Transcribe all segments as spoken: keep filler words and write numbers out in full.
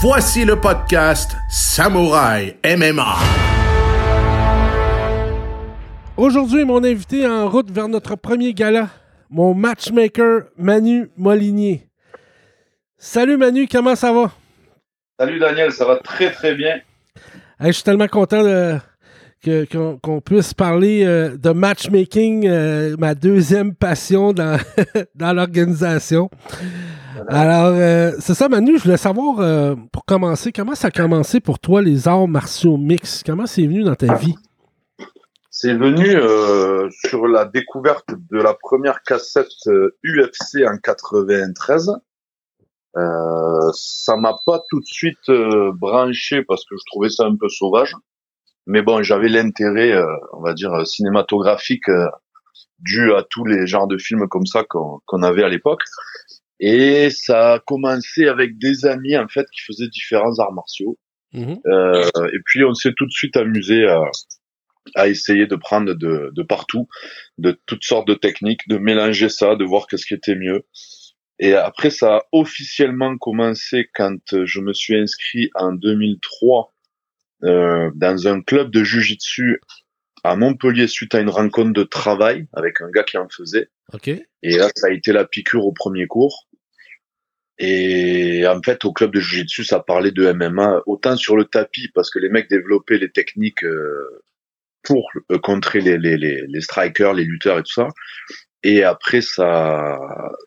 Voici le podcast Samouraï M M A. Aujourd'hui, mon invité en route vers notre premier gala, mon matchmaker Manu Molinier. Salut Manu, comment ça va? Salut Daniel, ça va très très bien. Hey, je suis tellement content de, que, qu'on, qu'on puisse parler euh, de matchmaking, euh, ma deuxième passion dans, dans l'organisation. Alors, euh, c'est ça, Manu, je voulais savoir, euh, pour commencer, comment ça a commencé pour toi, les arts martiaux mixtes? Comment c'est venu dans ta vie? C'est venu euh, sur la découverte de la première cassette euh, U F C en quatre-vingt-treize. Euh, ça m'a pas tout de suite euh, branché parce que je trouvais ça un peu sauvage. Mais bon, j'avais l'intérêt, euh, on va dire, cinématographique euh, dû à tous les genres de films comme ça qu'on, qu'on avait à l'époque. Et ça a commencé avec des amis, en fait, qui faisaient différents arts martiaux. Mmh. Euh, et puis, on s'est tout de suite amusé à, à essayer de prendre de, de partout, de toutes sortes de techniques, de mélanger ça, de voir qu'est-ce qui était mieux. Et après, ça a officiellement commencé quand je me suis inscrit en deux mille trois euh, dans un club de jiu-jitsu à Montpellier suite à une rencontre de travail avec un gars qui en faisait. Okay. Et là, ça a été la piqûre au premier cours. Et en fait, au club de jiu-jitsu, ça parlait de M M A, autant sur le tapis, parce que les mecs développaient les techniques pour contrer les, les, les, les strikers, les lutteurs et tout ça. Et après, ça,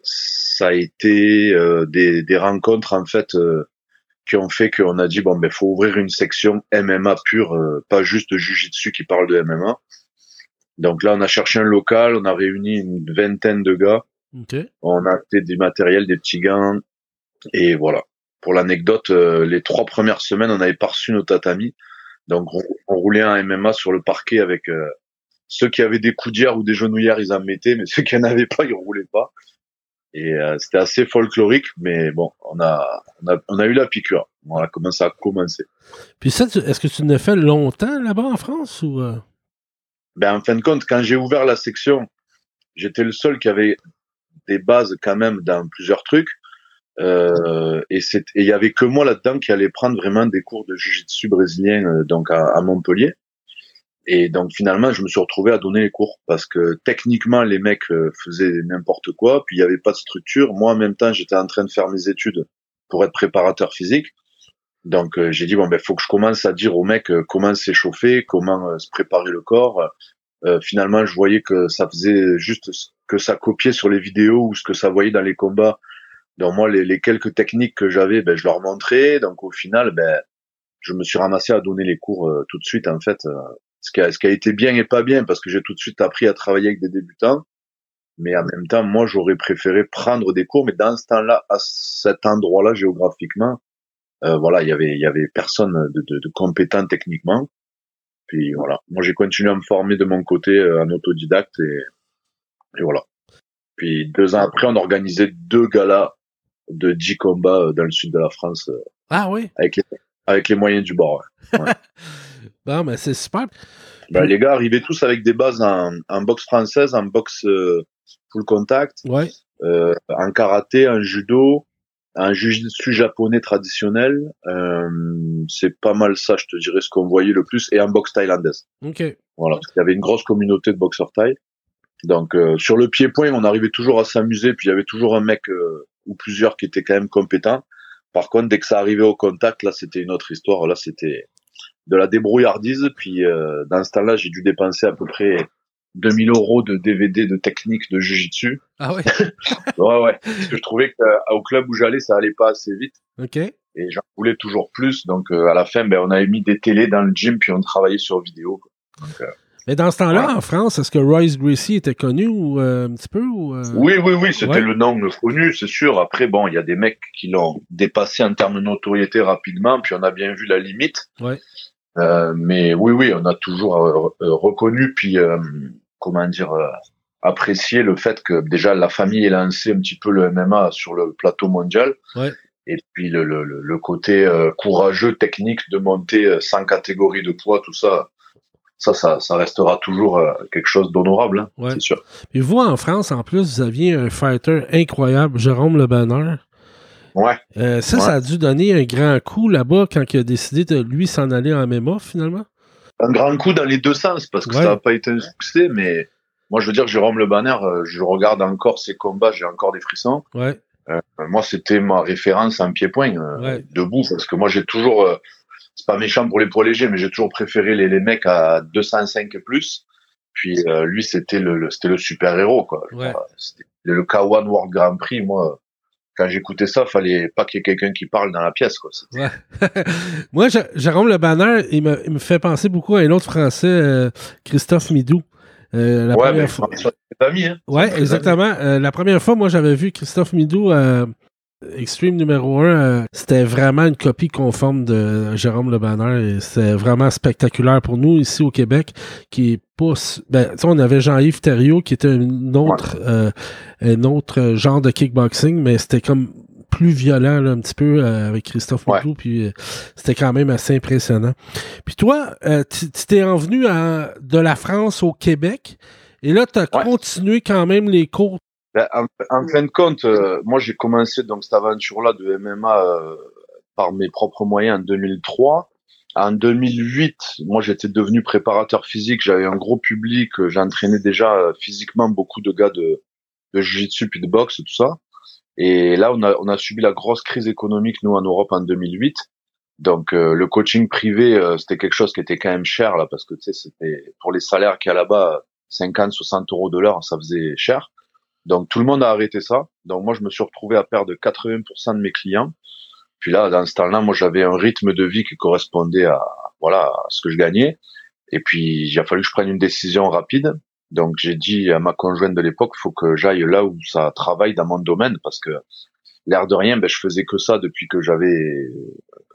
ça a été des, des rencontres, en fait, qui ont fait qu'on a dit, bon, ben, faut ouvrir une section M M A pure, pas juste jiu-jitsu qui parle de M M A. Donc là, on a cherché un local, on a réuni une vingtaine de gars. Okay. On a acheté du matériel, des petits gants. Et voilà. Pour l'anecdote, euh, les trois premières semaines, on avait pas reçu nos tatamis. Donc, on, on roulait un M M A sur le parquet avec euh, ceux qui avaient des coudières ou des genouillères, ils en mettaient, mais ceux qui n'en avaient pas, ils roulaient pas. Et euh, c'était assez folklorique, mais bon, on a, on a, on a eu la piqûre. On a commencé à commencer. Puis ça, tu, est-ce que tu ne fais longtemps là-bas en France ou euh... Ben, en fin de compte, quand j'ai ouvert la section, j'étais le seul qui avait des bases quand même dans plusieurs trucs. Euh, et il y avait que moi là-dedans qui allait prendre vraiment des cours de jiu-jitsu brésilien euh, donc à, à Montpellier. Et donc finalement, je me suis retrouvé à donner les cours parce que techniquement, les mecs euh, faisaient n'importe quoi. Puis il n'y avait pas de structure. Moi, en même temps, j'étais en train de faire mes études pour être préparateur physique. Donc euh, j'ai dit bon ben faut que je commence à dire aux mecs euh, comment s'échauffer, comment euh, se préparer le corps. Euh, finalement je voyais que ça faisait juste ce que ça copiait sur les vidéos ou ce que ça voyait dans les combats. Donc moi les, les quelques techniques que j'avais, ben je leur montrais. Donc au final ben je me suis ramassé à donner les cours euh, tout de suite en fait. Euh, ce qui a, ce qui a été bien et pas bien parce que j'ai tout de suite appris à travailler avec des débutants. Mais en même temps moi j'aurais préféré prendre des cours. Mais dans ce temps-là, à cet endroit-là géographiquement. Euh, voilà, il y avait, il y avait personne de, de, de compétent techniquement. Puis voilà, moi j'ai continué à me former de mon côté euh, en autodidacte et, et voilà. Puis deux ans après, on organisait deux galas de dix combats euh, dans le sud de la France. Euh, ah oui. Avec les, avec les moyens du bord. Ouais. Non, mais c'est super. Ben, les gars arrivaient tous avec des bases en, en boxe française, en boxe euh, full contact, ouais. euh, en karaté, en judo. Un jiu-jitsu japonais traditionnel, euh, c'est pas mal ça, je te dirais, ce qu'on voyait le plus, et en boxe thaïlandaise. Ok. Voilà, parce qu'il y avait une grosse communauté de boxeurs thaï. Donc, euh, sur le pied-point, on arrivait toujours à s'amuser, puis il y avait toujours un mec euh, ou plusieurs qui étaient quand même compétents. Par contre, dès que ça arrivait au contact, là, c'était une autre histoire. Là, c'était de la débrouillardise. Puis, euh, dans ce temps-là, j'ai dû dépenser à peu près deux mille euros de D V D de technique de jiu-jitsu. Ah ouais. Ouais, ouais. Parce que je trouvais qu'au club où j'allais, ça allait pas assez vite. Ok. Et j'en voulais toujours plus. Donc, euh, à la fin, ben, on avait mis des télés dans le gym, puis on travaillait sur vidéo, quoi. Donc, euh, mais dans ce temps-là, ouais. En France, est-ce que Royce Gracie était connu ou, euh, un petit peu, ou, euh... Oui, oui, oui. C'était ouais. Le nom connu, c'est sûr. Après, bon, il y a des mecs qui l'ont dépassé en termes de notoriété rapidement, puis on a bien vu la limite. Ouais. Euh, mais oui, oui, on a toujours euh, reconnu, puis, euh, comment dire, euh, apprécier le fait que déjà la famille ait lancé un petit peu le M M A sur le plateau mondial. Ouais. Et puis le, le, le côté euh, courageux, technique de monter sans catégorie de poids, tout ça, ça, ça, ça restera toujours euh, quelque chose d'honorable, hein, ouais. C'est sûr. Et vous, en France, en plus, vous aviez un fighter incroyable, Jérôme Le Banner, Ouais. Euh, ça, ouais. ça a dû donner un grand coup là-bas quand il a décidé de lui s'en aller en M M A finalement. Un grand coup dans les deux sens parce que ouais. ça n'a pas été un succès, mais moi je veux dire Jérôme Le Banner, je regarde encore ses combats, j'ai encore des frissons. Ouais. Euh, moi c'était ma référence en pied-point euh, ouais. debout parce que moi j'ai toujours, euh, c'est pas méchant pour les poids légers, mais j'ai toujours préféré les, les mecs à deux cent cinq et plus. Puis euh, lui c'était le, le c'était le super-héros quoi. Ouais. C'était le K un World Grand Prix, moi. Quand j'écoutais ça, il fallait pas qu'il y ait quelqu'un qui parle dans la pièce. Quoi. Ouais. Moi, je, Jérôme Le Banner, il me, il me fait penser beaucoup à un autre Français, euh, Christophe Midou. Euh, la ouais, première fois... amis, hein. ouais exactement. Euh, la première fois, moi, j'avais vu Christophe Midou euh, Extreme numéro un. Euh, c'était vraiment une copie conforme de Jérôme Le Banner. Et c'était vraiment spectaculaire pour nous ici au Québec, qui est Ben, on avait Jean-Yves Thériault qui était un autre, ouais. euh, un autre genre de kickboxing, mais c'était comme plus violent là, un petit peu euh, avec Christophe Poudou, ouais. puis euh, c'était quand même assez impressionnant. Puis toi, euh, tu t'es revenu à, de la France au Québec, et là, tu as ouais. continué quand même les cours. Ben, en, en fin de compte, euh, moi, j'ai commencé donc cette aventure-là de M M A euh, par mes propres moyens en deux mille trois. En deux mille huit, moi, j'étais devenu préparateur physique. J'avais un gros public. J'entraînais déjà physiquement beaucoup de gars de, de jiu-jitsu puis de boxe et tout ça. Et là, on a, on a subi la grosse crise économique, nous, en Europe, en deux mille huit. Donc, euh, le coaching privé, euh, c'était quelque chose qui était quand même cher, là, parce que, tu sais, c'était pour les salaires qu'il y a là-bas, cinquante, soixante euros de l'heure, ça faisait cher. Donc, tout le monde a arrêté ça. Donc, moi, je me suis retrouvé à perdre quatre-vingts pour cent de mes clients. Puis là, dans ce temps-là, moi, j'avais un rythme de vie qui correspondait à, voilà, à ce que je gagnais. Et puis, il a fallu que je prenne une décision rapide. Donc, j'ai dit à ma conjointe de l'époque, faut que j'aille là où ça travaille dans mon domaine, parce que l'air de rien, ben, je faisais que ça depuis que j'avais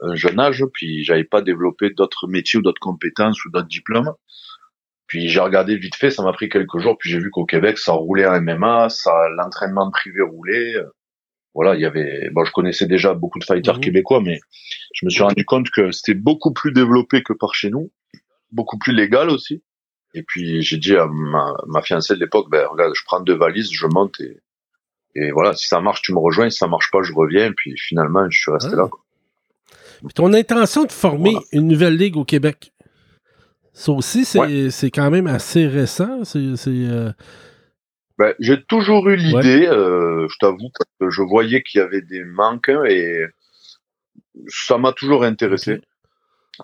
un jeune âge. Puis, j'avais pas développé d'autres métiers ou d'autres compétences ou d'autres diplômes. Puis, j'ai regardé vite fait, ça m'a pris quelques jours. Puis, j'ai vu qu'au Québec, ça roulait en M M A, ça, l'entraînement privé roulait. Voilà, il y avait, bon, je connaissais déjà beaucoup de fighters mmh. québécois, mais je me suis rendu compte que c'était beaucoup plus développé que par chez nous, beaucoup plus légal aussi. Et puis, j'ai dit à ma, ma fiancée de l'époque, ben, regarde, je prends deux valises, je monte et, et voilà, si ça marche, tu me rejoins, si ça marche pas, je reviens. Puis finalement, je suis resté ah. là, quoi. Mais ton intention de former voilà. une nouvelle ligue au Québec, ça aussi, c'est, ouais. c'est quand même assez récent, c'est, c'est, euh... Ben, j'ai toujours eu l'idée, ouais. euh, je t'avoue, parce que je voyais qu'il y avait des manques et ça m'a toujours intéressé. Okay.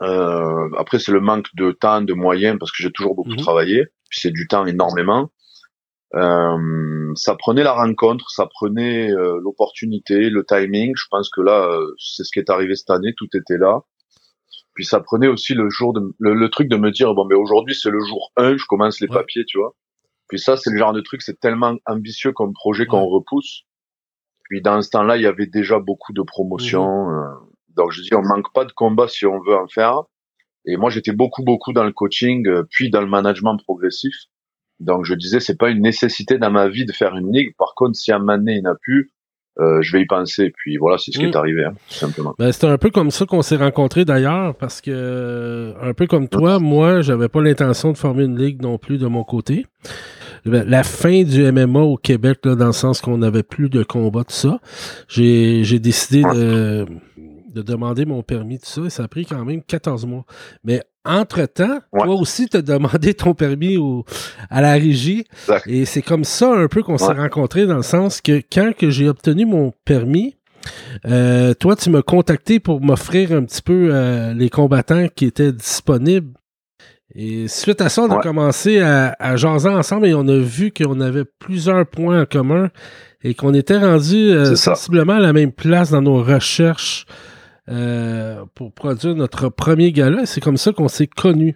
Euh, après, c'est le manque de temps, de moyens, parce que j'ai toujours beaucoup mmh. travaillé. Puis c'est du temps énormément. Euh, ça prenait la rencontre, ça prenait euh, l'opportunité, le timing. Je pense que là, euh, c'est ce qui est arrivé cette année, tout était là. Puis ça prenait aussi le jour, de, le, le truc de me dire, bon, mais aujourd'hui, c'est le jour un, je commence les ouais. papiers, tu vois. Puis ça, c'est le genre de truc, c'est tellement ambitieux comme projet qu'on ouais. repousse. Puis dans ce temps-là, il y avait déjà beaucoup de promotions. Mmh. Euh, donc je dis, on manque pas de combat si on veut en faire. Et moi, j'étais beaucoup, beaucoup dans le coaching, euh, puis dans le management progressif. Donc je disais, c'est pas une nécessité dans ma vie de faire une ligue. Par contre, si à un moment donné, il n'a plus, euh, je vais y penser. Puis voilà, c'est ce qui mmh. est arrivé, hein, tout simplement. Ben, c'était un peu comme ça qu'on s'est rencontrés d'ailleurs, parce que un peu comme toi, mmh. moi, j'avais pas l'intention de former une ligue non plus de mon côté. La fin du M M A au Québec, là, dans le sens qu'on n'avait plus de combat, tout ça, j'ai, j'ai décidé de, de demander mon permis, tout ça, et ça a pris quand même quatorze mois. Mais entre-temps, ouais. toi aussi, t'as demandé ton permis au, à la régie, exact. Et c'est comme ça un peu qu'on ouais. s'est rencontrés, dans le sens que quand que j'ai obtenu mon permis, euh, toi, tu m'as contacté pour m'offrir un petit peu euh, les combattants qui étaient disponibles. Et suite à ça, on a ouais. commencé à, à jaser ensemble et on a vu qu'on avait plusieurs points en commun et qu'on était rendu euh, sensiblement à la même place dans nos recherches euh, pour produire notre premier gala. Et c'est comme ça qu'on s'est connus.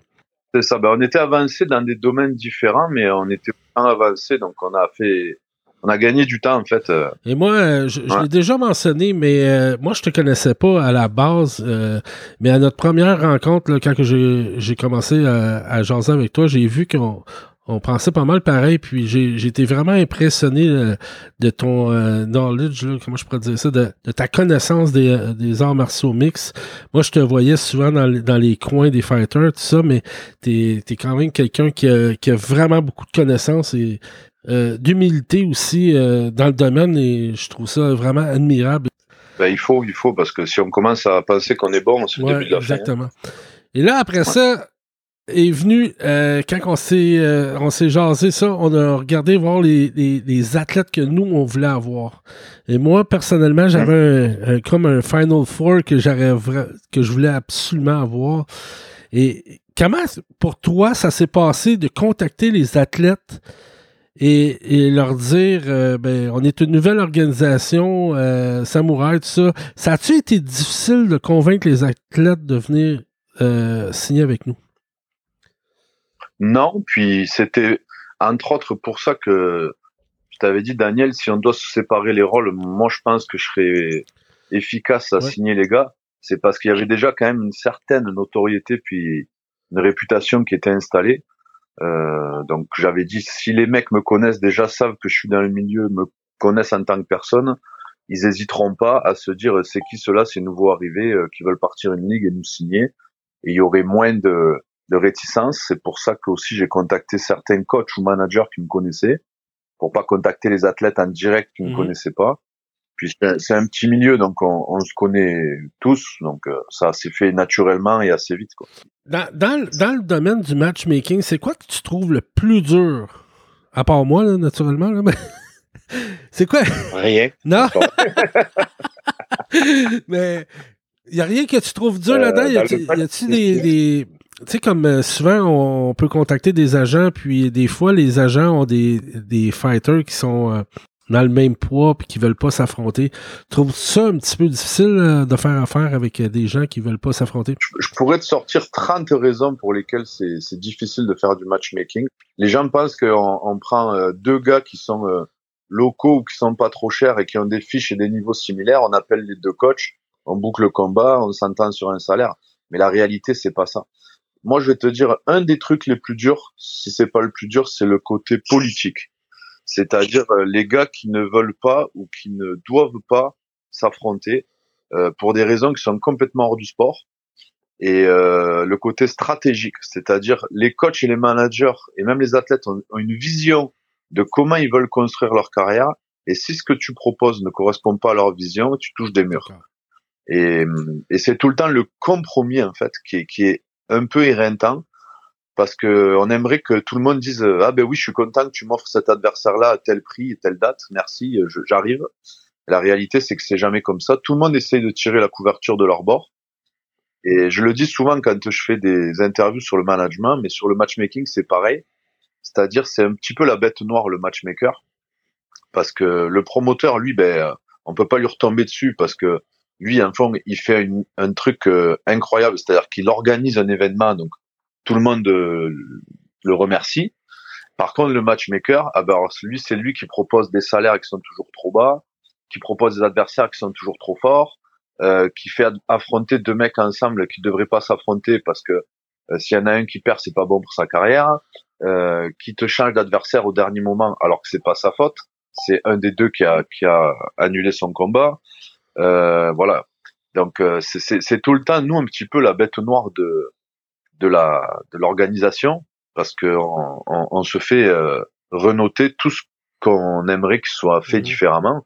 C'est ça. Ben, on était avancés dans des domaines différents, mais on était vraiment avancés, donc on a fait... On a gagné du temps, en fait. Et moi, je, je ouais. l'ai déjà mentionné, mais euh, moi, je te connaissais pas à la base. Euh, mais à notre première rencontre, là, quand que j'ai, j'ai commencé à, à jaser avec toi, j'ai vu qu'on on pensait pas mal pareil. Puis j'ai, j'ai été vraiment impressionné euh, de ton euh, knowledge, là, comment je pourrais dire ça, de, de ta connaissance des, des arts martiaux mixtes. Moi, je te voyais souvent dans, dans les coins des fighters, tout ça, mais t'es, t'es quand même quelqu'un qui a, qui a vraiment beaucoup de connaissances et Euh, d'humilité aussi euh, dans le domaine, et je trouve ça vraiment admirable. Ben, il faut, il faut, parce que si on commence à penser qu'on est bon, c'est le ouais, début de la exactement. Fin. Et là, après ouais. ça, est venu, euh, quand on s'est, euh, on s'est jasé ça, on a regardé voir les, les, les athlètes que nous, on voulait avoir. Et moi, personnellement, j'avais ouais. un, un, comme un Final Four que, j'aurais, que je voulais absolument avoir. Et comment, pour toi, ça s'est passé de contacter les athlètes Et, et leur dire, euh, ben, on est une nouvelle organisation, euh, Samouraï, tout ça. Ça a-tu été difficile de convaincre les athlètes de venir euh, signer avec nous? Non, puis c'était entre autres pour ça que je t'avais dit, Daniel, si on doit se séparer les rôles, moi je pense que je serais efficace à ouais. signer les gars. C'est parce qu'il y avait déjà quand même une certaine notoriété puis une réputation qui était installée. Euh, donc j'avais dit, si les mecs me connaissent déjà, savent que je suis dans le milieu, me connaissent en tant que personne, ils hésiteront pas à se dire c'est qui ceux-là, ces nouveaux arrivés euh, qui veulent partir une ligue et nous signer, et il y aurait moins de, de réticence. C'est pour ça que aussi j'ai contacté certains coachs ou managers qui me connaissaient, pour pas contacter les athlètes en direct qui me mmh. connaissaient pas. Puis c'est, c'est un petit milieu, donc on, on se connaît tous, donc euh, ça s'est fait naturellement et assez vite, quoi. Dans, dans, dans le domaine du matchmaking, c'est quoi que tu trouves le plus dur? À part moi, là, naturellement. Là, mais... C'est quoi? Rien. Non? Mais il n'y a rien que tu trouves dur euh, là-dedans. Y a-t-il le... des... des... Tu sais, comme souvent, on peut contacter des agents, puis des fois, les agents ont des, des fighters qui sont dans le même poids puis qui veulent pas s'affronter. Trouves-tu ça un petit peu difficile de faire affaire avec des gens qui veulent pas s'affronter? Je, je pourrais te sortir trente raisons pour lesquelles c'est, c'est difficile de faire du matchmaking. Les gens pensent qu'on on prend euh, deux gars qui sont euh, locaux ou qui sont pas trop chers et qui ont des fiches et des niveaux similaires, on appelle les deux coachs, on boucle le combat, on s'entend sur un salaire. Mais la réalité, c'est pas ça. Moi, je vais te dire, un des trucs les plus durs, si c'est pas le plus dur, c'est le côté politique. C'est-à-dire euh, les gars qui ne veulent pas ou qui ne doivent pas s'affronter euh, pour des raisons qui sont complètement hors du sport. Et euh, le côté stratégique, c'est-à-dire les coachs et les managers et même les athlètes ont, ont une vision de comment ils veulent construire leur carrière. Et si ce que tu proposes ne correspond pas à leur vision, tu touches des murs. Et, et c'est tout le temps le compromis, en fait, qui est, qui est un peu éreintant. Parce que on aimerait que tout le monde dise « Ah ben oui, je suis content que tu m'offres cet adversaire-là à tel prix, et telle date, merci, je, j'arrive. » La réalité, c'est que c'est jamais comme ça. Tout le monde essaye de tirer la couverture de leur bord. Et je le dis souvent quand je fais des interviews sur le management, mais sur le matchmaking, c'est pareil. C'est-à-dire, c'est un petit peu la bête noire, le matchmaker. Parce que le promoteur, lui, ben, on peut pas lui retomber dessus parce que lui, en fond, il fait une, un truc euh, incroyable. C'est-à-dire qu'il organise un événement, donc tout le monde le remercie. Par contre, le matchmaker, ah ben alors lui, c'est lui qui propose des salaires qui sont toujours trop bas, qui propose des adversaires qui sont toujours trop forts, euh, qui fait affronter deux mecs ensemble qui devraient pas s'affronter parce que euh, s'il y en a un qui perd, c'est pas bon pour sa carrière, euh, qui te change d'adversaire au dernier moment alors que c'est pas sa faute, c'est un des deux qui a qui a annulé son combat, euh, voilà. Donc euh, c'est, c'est, c'est tout le temps nous un petit peu la bête noire de de la de l'organisation parce que on, on, on se fait euh, renoter tout ce qu'on aimerait qu'il soit fait mmh. différemment.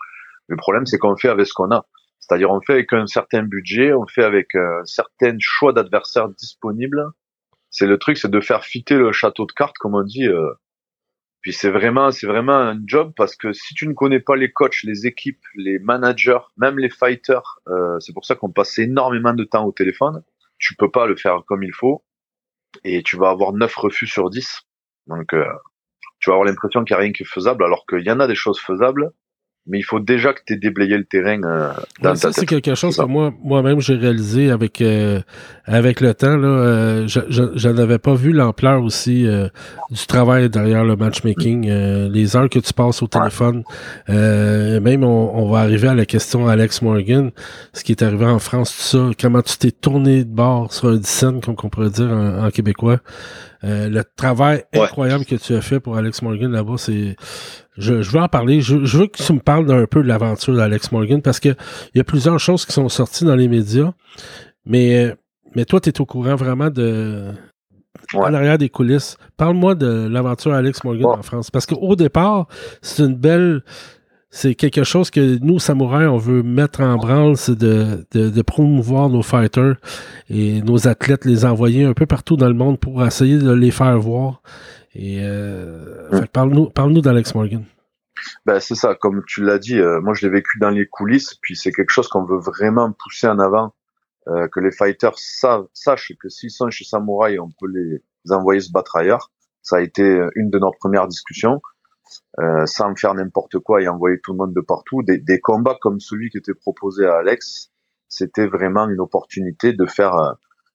Le problème, c'est qu'on fait avec ce qu'on a, c'est-à-dire on fait avec un certain budget, on fait avec un certain choix d'adversaires disponibles. C'est le truc, c'est de faire fitter le château de cartes, comme on dit. Euh. Puis c'est vraiment c'est vraiment un job parce que si tu ne connais pas les coachs, les équipes, les managers, même les fighters, euh, c'est pour ça qu'on passe énormément de temps au téléphone. Tu peux pas le faire comme il faut. Et tu vas avoir neuf refus sur dix. Donc, euh, tu vas avoir l'impression qu'il n'y a rien qui est faisable, alors qu'il y en a des choses faisables, mais il faut déjà que tu aies déblayé le terrain euh, dans ouais, ça, ta tête. C'est quelque chose que moi, moi-même, j'ai réalisé avec, euh, avec le temps. Là, euh, je, je, je n'avais pas vu l'ampleur aussi euh, du travail derrière le matchmaking, euh, les heures que tu passes au téléphone. Euh, même, on, on va arriver à la question Alex Morgan, ce qui est arrivé en France, tout ça. Comment tu t'es tourné de bord sur un dix cents, comme on pourrait dire en, en québécois. Euh, le travail ouais. incroyable que tu as fait pour Alex Morgan là-bas, c'est... Je, je veux en parler. Je, je veux que tu me parles d'un peu de l'aventure d'Alex Morgan parce que il y a plusieurs choses qui sont sorties dans les médias, mais, mais toi, tu es au courant vraiment de... Ouais. En arrière des coulisses. Parle-moi de l'aventure Alex Morgan ouais. en France parce qu'au départ, c'est une belle... c'est quelque chose que nous, samouraïs, on veut mettre en branle, c'est de, de, de promouvoir nos fighters et nos athlètes, les envoyer un peu partout dans le monde pour essayer de les faire voir. Et euh, mmh. fait, parle-nous, parle-nous d'Alex Morgan. Ben, c'est ça, comme tu l'as dit, euh, moi je l'ai vécu dans les coulisses, puis c'est quelque chose qu'on veut vraiment pousser en avant, euh, que les fighters savent, sachent que s'ils sont chez Samouraï, on peut les envoyer se battre ailleurs. Ça a été une de nos premières discussions, euh, sans faire n'importe quoi et envoyer tout le monde de partout. Des, des combats comme celui qui était proposé à Alex, c'était vraiment une opportunité de faire euh,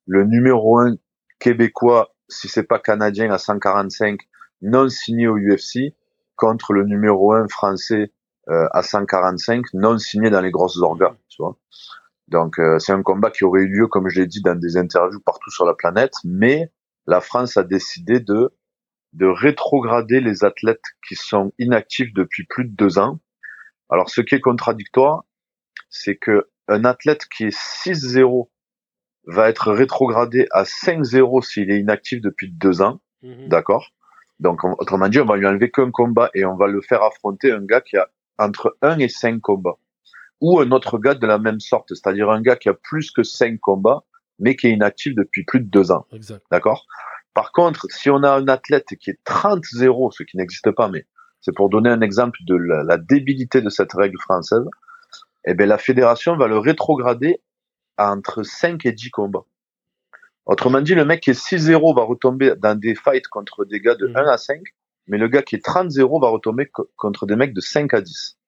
le numéro un québécois, si c'est pas canadien, à cent quarante-cinq, non signé au U F C, contre le numéro un français euh, à cent quarante-cinq, non signé dans les grosses orgas, tu vois. Donc euh, c'est un combat qui aurait eu lieu, comme je l'ai dit, dans des interviews partout sur la planète, mais la France a décidé de de rétrograder les athlètes qui sont inactifs depuis plus de deux ans. Alors ce qui est contradictoire, c'est que un athlète qui est six zéro va être rétrogradé à cinq zéro s'il est inactif depuis deux ans, mmh. d'accord ? Donc, autrement dit, on va lui enlever qu'un combat et on va le faire affronter un gars qui a entre un et cinq combats. Ou un autre gars de la même sorte, c'est-à-dire un gars qui a plus que cinq combats, mais qui est inactif depuis plus de deux ans. Exact. D'accord ? Par contre, si on a un athlète qui est trente zéro, ce qui n'existe pas, mais c'est pour donner un exemple de la, la débilité de cette règle française, eh bien, la fédération va le rétrograder à entre cinq et dix combats. Autrement dit, le mec qui est six zéro va retomber dans des fights contre des gars de mmh. un à cinq, mais le gars qui est trente zéro va retomber co- contre des mecs de cinq à dix.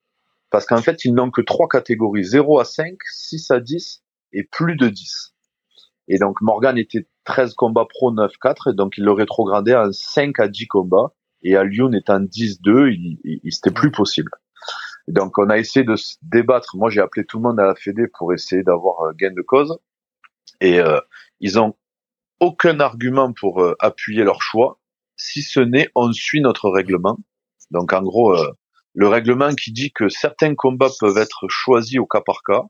Parce qu'en fait, ils n'ont que trois catégories, zéro à cinq, six à dix et plus de dix. Et donc, Morgan était treize combats pro, neuf quatre, et donc il le rétrogradait en cinq à dix combats, et à Lyon étant dix deux, il, il, il c'était plus possible. Et donc, on a essayé de se débattre. Moi, j'ai appelé tout le monde à la Fédé pour essayer d'avoir gain de cause, et euh, ils ont aucun argument pour euh, appuyer leur choix, si ce n'est on suit notre règlement. Donc en gros, euh, le règlement qui dit que certains combats peuvent être choisis au cas par cas.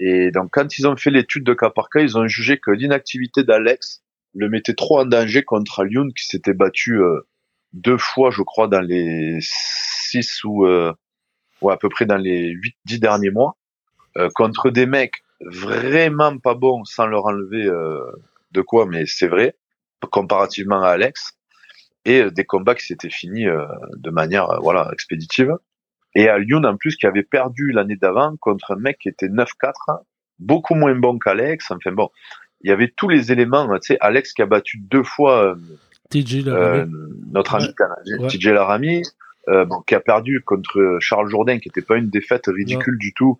Et donc quand ils ont fait l'étude de cas par cas, ils ont jugé que l'inactivité d'Alex le mettait trop en danger contre Lyon qui s'était battu euh, deux fois, je crois, dans les six ou euh, ouais, à peu près dans les huit, dix derniers mois, euh, contre des mecs vraiment pas bons, sans leur enlever... Euh, de quoi, mais c'est vrai, comparativement à Alex, et des combats qui s'étaient finis euh, de manière euh, voilà expéditive, et à Lyon en plus qui avait perdu l'année d'avant contre un mec qui était neuf quatre, beaucoup moins bon qu'Alex, enfin bon, il y avait tous les éléments, tu sais, Alex qui a battu deux fois euh, T J euh, notre ami ouais. canadien, ouais. T J. Laramie, euh, bon, qui a perdu contre Charles Jourdain, qui n'était pas une défaite ridicule ouais. du tout,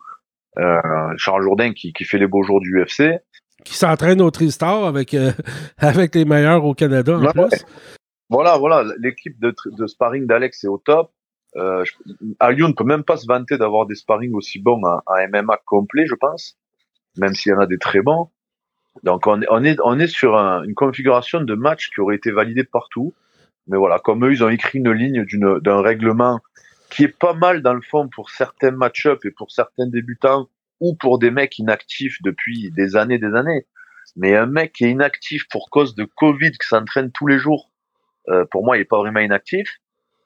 euh, Charles Jourdain qui, qui fait les beaux jours du U F C, qui s'entraîne au Tristar avec, euh, avec les meilleurs au Canada en ouais, plus. Ouais. Voilà, voilà, l'équipe de, de sparring d'Alex est au top. Euh, je, à Lyon, on ne peut même pas se vanter d'avoir des sparring aussi bons en, en M M A complet, je pense, même s'il y en a des très bons. Donc on, on, est, on est sur un, une configuration de match qui aurait été validée partout. Mais voilà, comme eux, ils ont écrit une ligne d'une, d'un règlement qui est pas mal dans le fond pour certains match-up et pour certains débutants, ou pour des mecs inactifs depuis des années, des années. Mais un mec qui est inactif pour cause de Covid, qui s'entraîne tous les jours, euh, pour moi, il est pas vraiment inactif.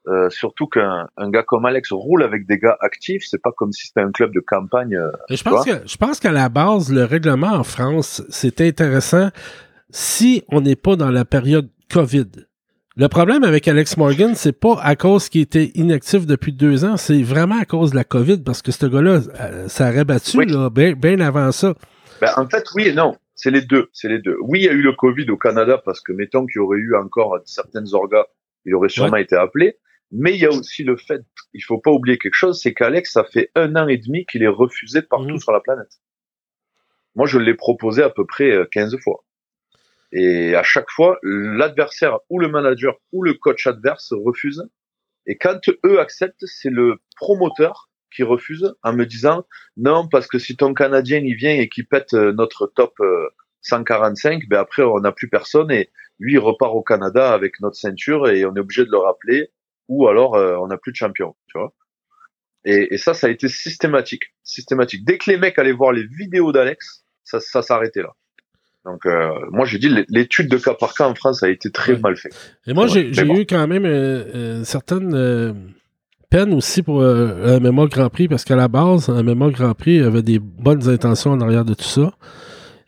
Euh, surtout qu'un un gars comme Alex roule avec des gars actifs, c'est pas comme si c'était un club de campagne. Euh, je pense que, je pense qu'à la base, le règlement en France, c'est intéressant si on n'est pas dans la période Covid. Le problème avec Alex Morgan, c'est pas à cause qu'il était inactif depuis deux ans, c'est vraiment à cause de la COVID, parce que ce gars-là, ça aurait battu oui. là, bien, bien avant ça. Ben, en fait, oui et non. C'est les deux. C'est les deux. Oui, il y a eu le COVID au Canada, parce que, mettons qu'il y aurait eu encore certaines orgas, il aurait sûrement ouais. été appelé. Mais il y a aussi le fait, il faut pas oublier quelque chose, c'est qu'Alex, ça fait un an et demi qu'il est refusé partout mmh. sur la planète. Moi, je l'ai proposé à peu près quinze fois. Et à chaque fois, l'adversaire ou le manager ou le coach adverse refuse. Et quand eux acceptent, c'est le promoteur qui refuse en me disant « Non, parce que si ton Canadien il vient et qu'il pète notre top cent quarante-cinq, ben après on n'a plus personne et lui il repart au Canada avec notre ceinture et on est obligé de le rappeler ou alors on n'a plus de champion. » Tu vois. Et, et ça, ça a été systématique, systématique. Dès que les mecs allaient voir les vidéos d'Alex, ça, ça s'arrêtait là. Donc, euh, moi, j'ai dit, l'étude de cas par cas en France a été très ouais. mal faite. Et moi, j'ai, j'ai bon. eu quand même euh, euh, certaines euh, peine aussi pour euh, M M A Grand Prix, parce qu'à la base, M M A Grand Prix avait des bonnes intentions en arrière de tout ça.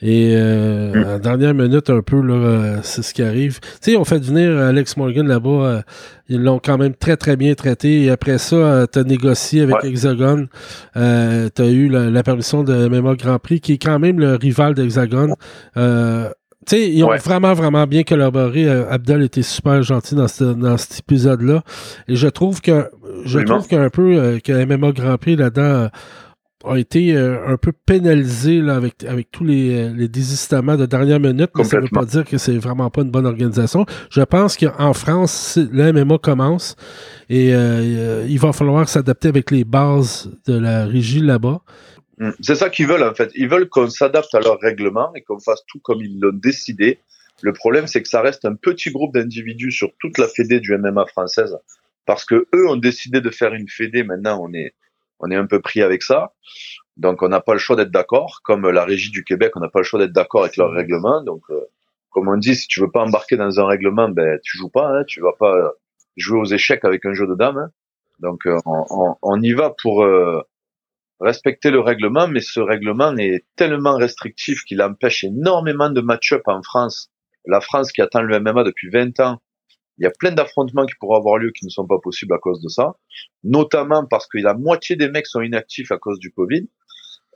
Et euh, mmh. à la dernière minute, un peu, là, c'est ce qui arrive. Tu sais, on fait venir Alex Morgan là-bas. Euh, ils l'ont quand même très, très bien traité. Et après ça, euh, tu as négocié avec ouais. Hexagon. Euh, tu as eu la, la permission de M M A Grand Prix, qui est quand même le rival d'Hexagon. Euh, tu sais, ils ont ouais. vraiment, vraiment bien collaboré. Euh, Abdel était super gentil dans, ce, dans cet épisode-là. Et je trouve que je mmh. trouve qu'un peu euh, que M M A Grand Prix, là-dedans... Euh, a été euh, un peu pénalisé là, avec, avec tous les, les désistements de dernière minute, mais ça ne veut pas dire que c'est vraiment pas une bonne organisation. Je pense qu'en France, le M M A commence et euh, il va falloir s'adapter avec les bases de la régie là-bas. C'est ça qu'ils veulent en fait. Ils veulent qu'on s'adapte à leur règlement et qu'on fasse tout comme ils l'ont décidé. Le problème, c'est que ça reste un petit groupe d'individus sur toute la fédé du M M A française, parce que eux ont décidé de faire une fédé. Maintenant, on est On est un peu pris avec ça, donc on n'a pas le choix d'être d'accord. Comme la régie du Québec, on n'a pas le choix d'être d'accord avec leur règlement. Donc, euh, comme on dit, si tu veux pas embarquer dans un règlement, ben tu joues pas, hein, tu vas pas jouer aux échecs avec un jeu de dames. Hein. Donc, euh, on, on, on y va pour euh, respecter le règlement, mais ce règlement est tellement restrictif qu'il empêche énormément de match-up en France. La France qui attend le M M A depuis vingt ans. Il y a plein d'affrontements qui pourraient avoir lieu qui ne sont pas possibles à cause de ça, notamment parce que la moitié des mecs sont inactifs à cause du Covid.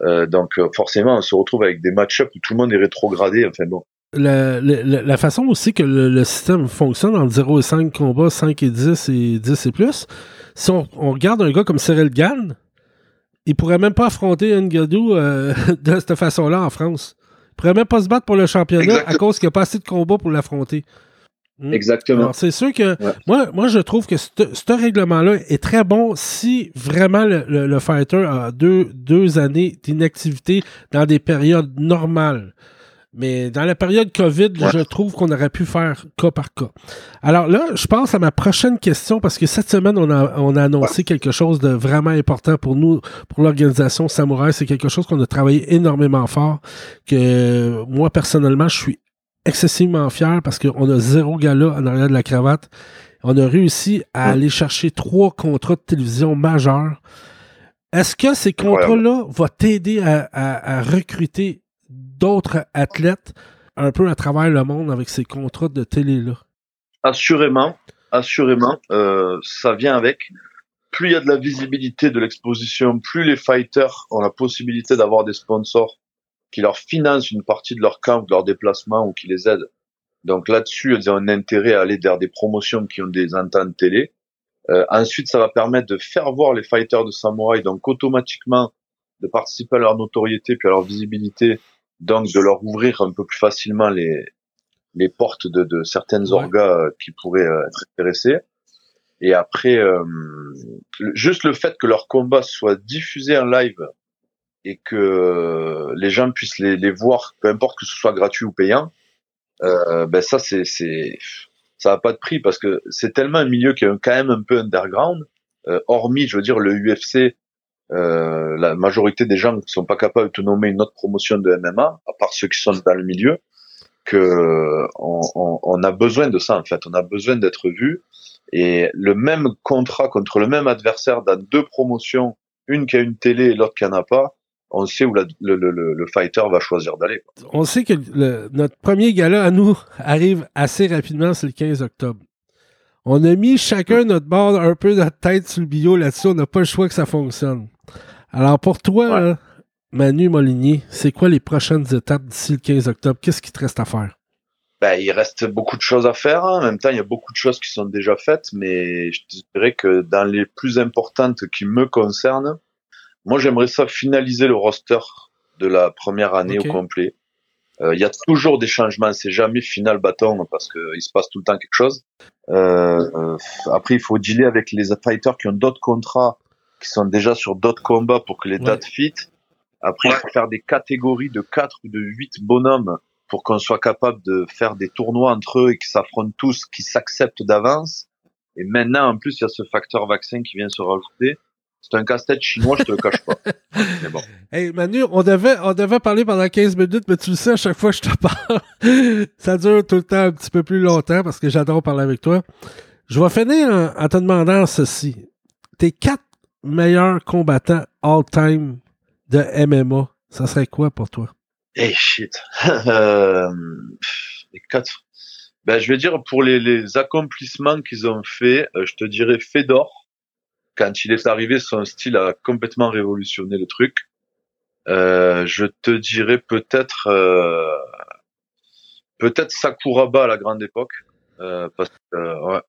Euh, donc forcément, on se retrouve avec des match-ups où tout le monde est rétrogradé. Enfin bon. La, la, la façon aussi que le, le système fonctionne entre zéro et cinq combats, cinq et dix et dix et plus, si on, on regarde un gars comme Ciryl Gane, il pourrait même pas affronter N'Gadou euh, de cette façon-là en France. Il pourrait même pas se battre pour le championnat Exactement. à cause qu'il n'y a pas assez de combats pour l'affronter. Mmh. Exactement. Alors, c'est sûr que ouais. moi, moi, je trouve que ce règlement-là est très bon si vraiment le, le, le fighter a deux, deux années d'inactivité dans des périodes normales. Mais dans la période COVID, ouais. je trouve qu'on aurait pu faire cas par cas. Alors là, je passe à ma prochaine question, parce que cette semaine, on a, on a annoncé ouais. quelque chose de vraiment important pour nous, pour l'organisation Samouraï. C'est quelque chose qu'on a travaillé énormément fort, que moi, personnellement, je suis excessivement fier, parce qu'on a zéro gala en arrière de la cravate. On a réussi à aller chercher trois contrats de télévision majeurs. Est-ce que ces contrats-là vont t'aider à, à, à recruter d'autres athlètes un peu à travers le monde avec ces contrats de télé-là? Assurément, assurément, euh, ça vient avec. Plus il y a de la visibilité, de l'exposition, plus les fighters ont la possibilité d'avoir des sponsors qui leur financent une partie de leur camp, de leur déplacement, ou qui les aident. Donc là-dessus, ils ont un intérêt à aller vers des promotions qui ont des ententes télé. Euh, ensuite, ça va permettre de faire voir les fighters de samouraï, donc automatiquement de participer à leur notoriété puis à leur visibilité, donc de leur ouvrir un peu plus facilement les les portes de, de certaines ouais. orgas qui pourraient être intéressés. Et après, euh, juste le fait que leur combat soit diffusé en live et que les gens puissent les, les voir, peu importe que ce soit gratuit ou payant, euh, ben ça c'est, c'est ça a pas de prix, parce que c'est tellement un milieu qui est quand même un peu underground, euh, hormis, je veux dire, le U F C, euh, la majorité des gens ne sont pas capables de nommer une autre promotion de M M A, à part ceux qui sont dans le milieu, que on, on, on a besoin de ça en fait, on a besoin d'être vu, et le même contrat contre le même adversaire dans deux promotions, une qui a une télé et l'autre qui n'en a pas, on sait où la, le, le, le fighter va choisir d'aller. On sait que le, notre premier gala à nous arrive assez rapidement, c'est le quinze octobre. On a mis chacun notre bord, un peu notre tête sur le bio là-dessus, on n'a pas le choix que ça fonctionne. Alors pour toi, ouais. hein, Manu Molinier, c'est quoi les prochaines étapes d'ici le quinze octobre? Qu'est-ce qui te reste à faire? Ben, il reste beaucoup de choses à faire. En même temps, il y a beaucoup de choses qui sont déjà faites, mais je dirais que dans les plus importantes qui me concernent, moi, j'aimerais ça finaliser le roster de la première année okay. au complet. Euh, il y a toujours des changements, c'est jamais final bâton, parce que il se passe tout le temps quelque chose. Euh, euh, après, il faut dealer avec les fighters qui ont d'autres contrats, qui sont déjà sur d'autres combats pour que les ouais. dates fit. Après, il faut faire des catégories de quatre ou de huit bonhommes pour qu'on soit capable de faire des tournois entre eux et qu'ils s'affrontent tous, qu'ils s'acceptent d'avance. Et maintenant, en plus, il y a ce facteur vaccin qui vient se rajouter. C'est un casse-tête chinois, je te le cache pas. Mais bon. Hey Manu, on devait, on devait parler pendant quinze minutes, mais tu le sais, à chaque fois que je te parle, ça dure tout le temps un petit peu plus longtemps, parce que j'adore parler avec toi. Je vais finir en, en te demandant ceci. tes quatre meilleurs combattants all-time de M M A, ça serait quoi pour toi? Hey, shit. euh, les quatre. Ben, je vais dire, pour les, les accomplissements qu'ils ont fait, euh, je te dirais Fedor. Quand il est arrivé, son style a complètement révolutionné le truc. Euh, je te dirais peut-être euh, peut-être Sakuraba à la grande époque. Euh, parce que, euh, ouais.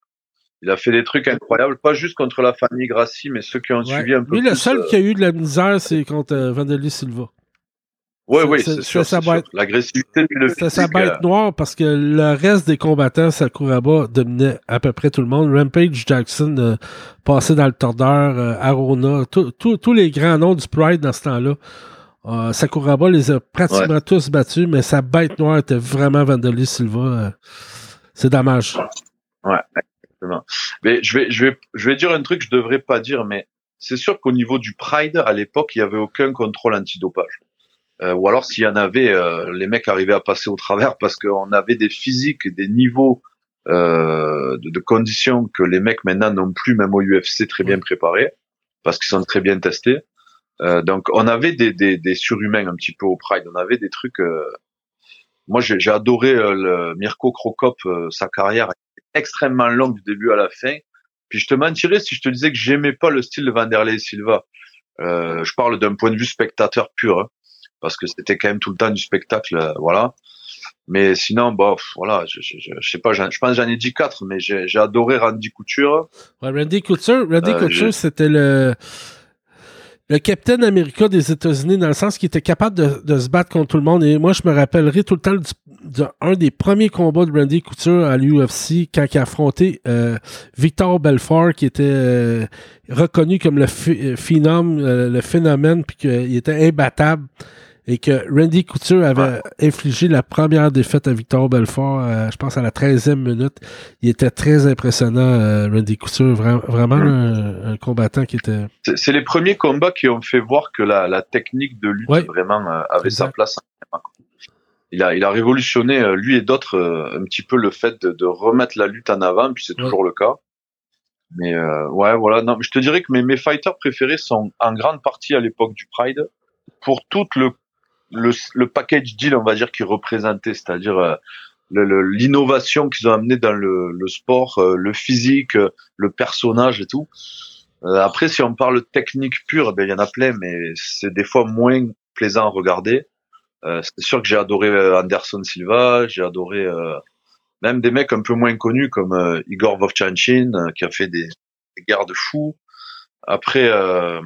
Il a fait des trucs incroyables, pas juste contre la famille Gracie, mais ceux qui ont ouais. suivi un peu. Lui, plus, le seul euh... qui a eu de la misère, c'est contre euh, Wanderlei Silva. Oui, oui, c'est, c'est, sûr, c'est, c'est sûr. L'agressivité, le physique. C'est sa bête noire, parce que le reste des combattants, Sakuraba dominait à peu près tout le monde. Rampage Jackson euh, passait dans le tordeur, euh, Arona, tous les grands noms du Pride dans ce temps-là. Euh, Sakuraba les a pratiquement ouais. tous battus, mais sa bête noire était vraiment Wanderlei Silva. Euh, c'est dommage. Ouais, exactement. Mais je vais, je vais, je vais dire un truc que je devrais pas dire, mais c'est sûr qu'au niveau du Pride, à l'époque, il n'y avait aucun contrôle antidopage. Euh, ou alors s'il y en avait, euh, les mecs arrivaient à passer au travers parce qu'on avait des physiques, des niveaux euh, de, de conditions que les mecs maintenant n'ont plus, même au U F C, très bien préparés, parce qu'ils sont très bien testés. Euh, donc on avait des, des, des surhumains un petit peu au Pride, on avait des trucs... Euh... Moi j'ai, j'ai adoré euh, le Mirko Crocop, euh, sa carrière extrêmement longue du début à la fin, puis je te mentirais si je te disais que j'aimais pas le style de Wanderlei Silva. Euh, je parle d'un point de vue spectateur pur, hein. Parce que c'était quand même tout le temps du spectacle, euh, voilà. Mais sinon, bah, voilà, je, je, je, je sais pas, je, je pense que j'en ai dit quatre, mais j'ai, j'ai adoré Randy Couture. Ouais, Randy Couture, Randy euh, Couture, j'ai... c'était le, le Captain America des États-Unis, dans le sens qu'il était capable de, de se battre contre tout le monde. Et moi, je me rappellerai tout le temps du, d'un des premiers combats de Randy Couture à l'U F C, quand il a affronté euh, Vitor Belfort, qui était euh, reconnu comme le ph- phénom, euh, le phénomène, puis qu'il était imbattable. Et que Randy Couture avait infligé la première défaite à Vitor Belfort, euh, je pense à la treizième minute. Il était très impressionnant, euh, Randy Couture, vra- vraiment un, un combattant qui était... C'est, c'est les premiers combats qui ont fait voir que la, la technique de lutte ouais. vraiment euh, avait exact. Sa place. Il a, il a révolutionné, euh, lui et d'autres, euh, un petit peu le fait de, de remettre la lutte en avant, puis c'est toujours ouais. le cas. Mais euh, ouais, voilà. Non, je te dirais que mes, mes fighters préférés sont en grande partie à l'époque du Pride, pour tout le Le, le package deal, on va dire, qu'ils représentaient, c'est-à-dire euh, le, le, l'innovation qu'ils ont amenée dans le, le sport, euh, le physique, euh, le personnage et tout. Euh, après, si on parle technique pure, ben il y en a plein, mais c'est des fois moins plaisant à regarder. Euh, c'est sûr que j'ai adoré Anderson Silva, j'ai adoré euh, même des mecs un peu moins connus comme euh, Igor Vovchanchin, euh, qui a fait des, des guerres de fous. Après... Euh,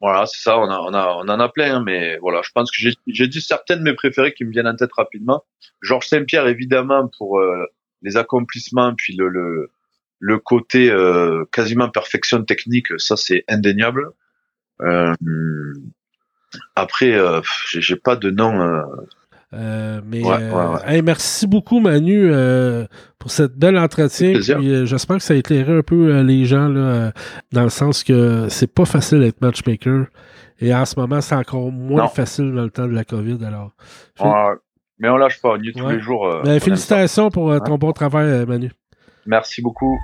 Voilà, c'est ça, on, a, on, a, on en a plein, hein, mais voilà, je pense que j'ai, j'ai dit certaines de mes préférées qui me viennent en tête rapidement. Georges Saint-Pierre, évidemment, pour euh, les accomplissements, puis le, le, le côté euh, quasiment perfection technique, ça c'est indéniable. Euh, après, euh, j'ai, j'ai pas de nom... Euh, Euh, mais ouais, euh, ouais, ouais. Hey, merci beaucoup Manu euh, pour cette belle entretien, puis, euh, j'espère que ça a éclairé un peu euh, les gens là, euh, dans le sens que c'est pas facile d'être matchmaker, et en ce moment c'est encore moins non. facile dans le temps de la COVID, alors Fé- on, mais on lâche pas, on y est ouais. tous les jours euh, ben, félicitations pour euh, ouais. ton bon travail euh, Manu, merci beaucoup.